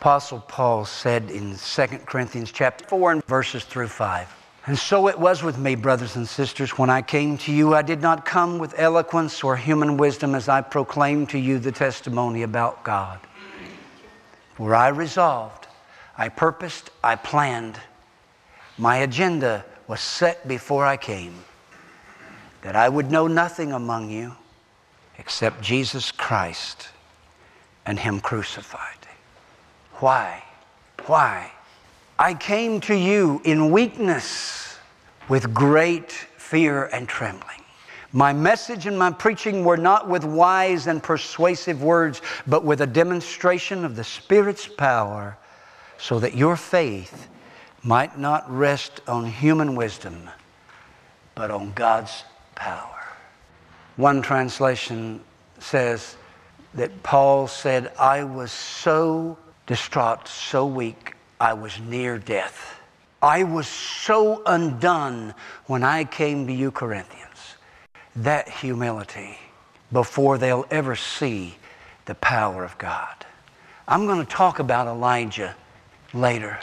Apostle Paul said in 2 Corinthians chapter 4 and verses through 5. And so it was with me, brothers and sisters, when I came to you, I did not come with eloquence or human wisdom as I proclaimed to you the testimony about God. For I resolved, I purposed, I planned. My agenda was set before I came, that I would know nothing among you except Jesus Christ and Him crucified. Why? Why? I came to you in weakness with great fear and trembling. My message and my preaching were not with wise and persuasive words, but with a demonstration of the Spirit's power, so that your faith might not rest on human wisdom, but on God's power. One translation says that Paul said, I was so distraught, so weak, I was near death. I was so undone when I came to you, Corinthians. That humility before they'll ever see the power of God. I'm going to talk about Elijah later.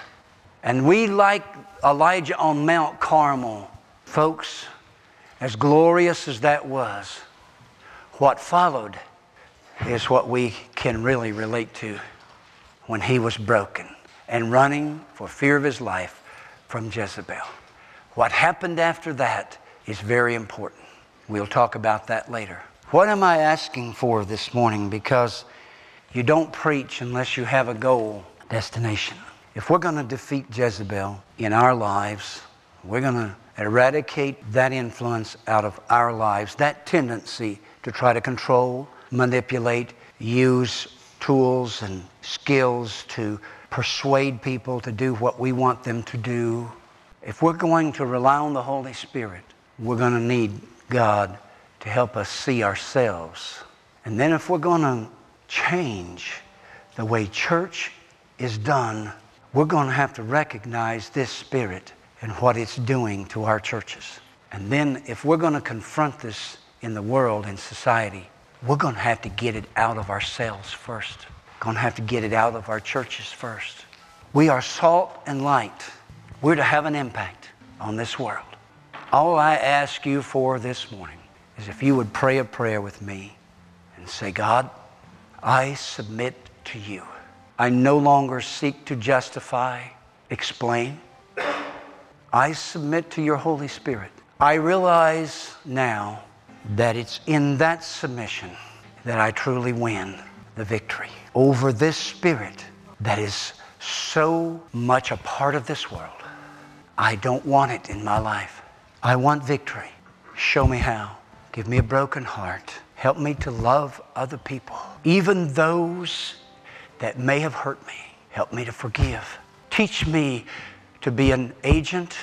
And we, like Elijah on Mount Carmel, folks, as glorious as that was, what followed is what we can really relate to when he was broken and running for fear of his life from Jezebel. What happened after that is very important. We'll talk about that later. What am I asking for this morning? Because you don't preach unless you have a goal, destination. If we're going to defeat Jezebel in our lives, we're going to eradicate that influence out of our lives, that tendency to try to control, manipulate, use tools and skills to persuade people to do what we want them to do. If we're going to rely on the Holy Spirit, we're going to need God to help us see ourselves. And then if we're going to change the way church is done, we're going to have to recognize this spirit and what it's doing to our churches. And then if we're going to confront this in the world, in society, we're going to have to get it out of ourselves first. We're going to have to get it out of our churches first. We are salt and light. We're to have an impact on this world. All I ask you for this morning is if you would pray a prayer with me and say, God, I submit to you. I no longer seek to justify, explain. I submit to your Holy Spirit. I realize now that it's in that submission that I truly win the victory over this spirit that is so much a part of this world. I don't want it in my life. I want victory. Show me how. Give me a broken heart. Help me to love other people, even those that may have hurt me. Help me to forgive. Teach me to be an agent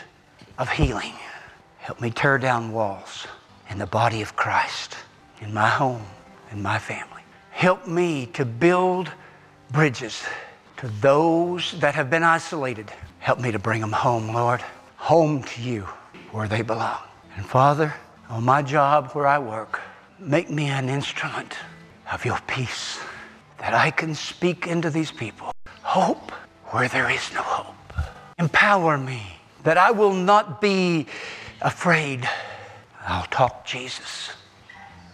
of healing. Help me tear down walls in the body of Christ, in my home, in my family. Help me to build bridges to those that have been isolated. Help me to bring them home, Lord, home to you where they belong. And Father, on my job where I work, make me an instrument of your peace that I can speak into these people. Hope where there is no hope. Empower me that I will not be afraid. I'll talk Jesus.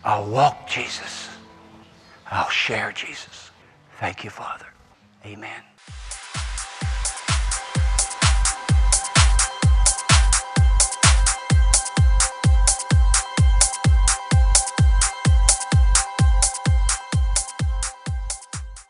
I'll walk Jesus. I'll share Jesus. Thank you, Father. Amen.